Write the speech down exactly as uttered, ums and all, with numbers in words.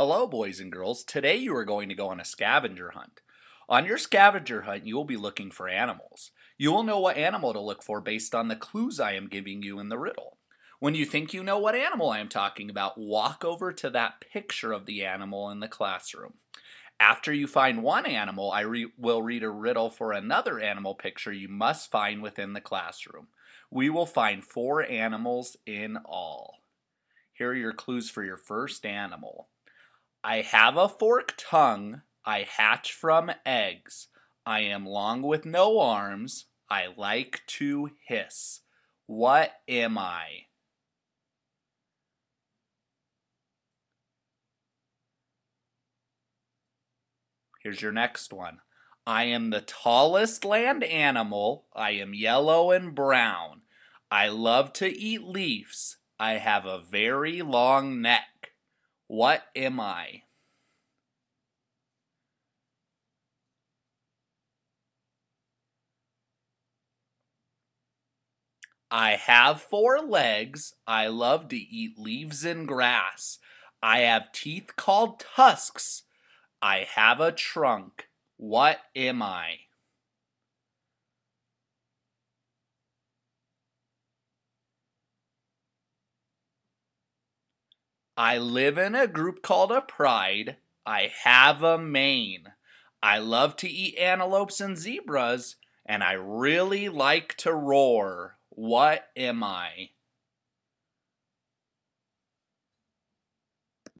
Hello, boys and girls. Today you are going to go on a scavenger hunt. On your scavenger hunt, you will be looking for animals. You will know what animal to look for based on the clues I am giving you in the riddle. When you think you know what animal I am talking about, walk over to that picture of the animal in the classroom. After you find one animal, I re- will read a riddle for another animal picture you must find within the classroom. We will find four animals in all. Here are your clues for your first animal. I have a forked tongue. I hatch from eggs. I am long with no arms. I like to hiss. What am I? Here's your next one. I am the tallest land animal. I am yellow and brown. I love to eat leaves. I have a very long neck. What am I? I have four legs. I love to eat leaves and grass. I have teeth called tusks. I have a trunk. What am I? I live in a group called a pride. I have a mane. I love to eat antelopes and zebras, and I really like to roar. What am I?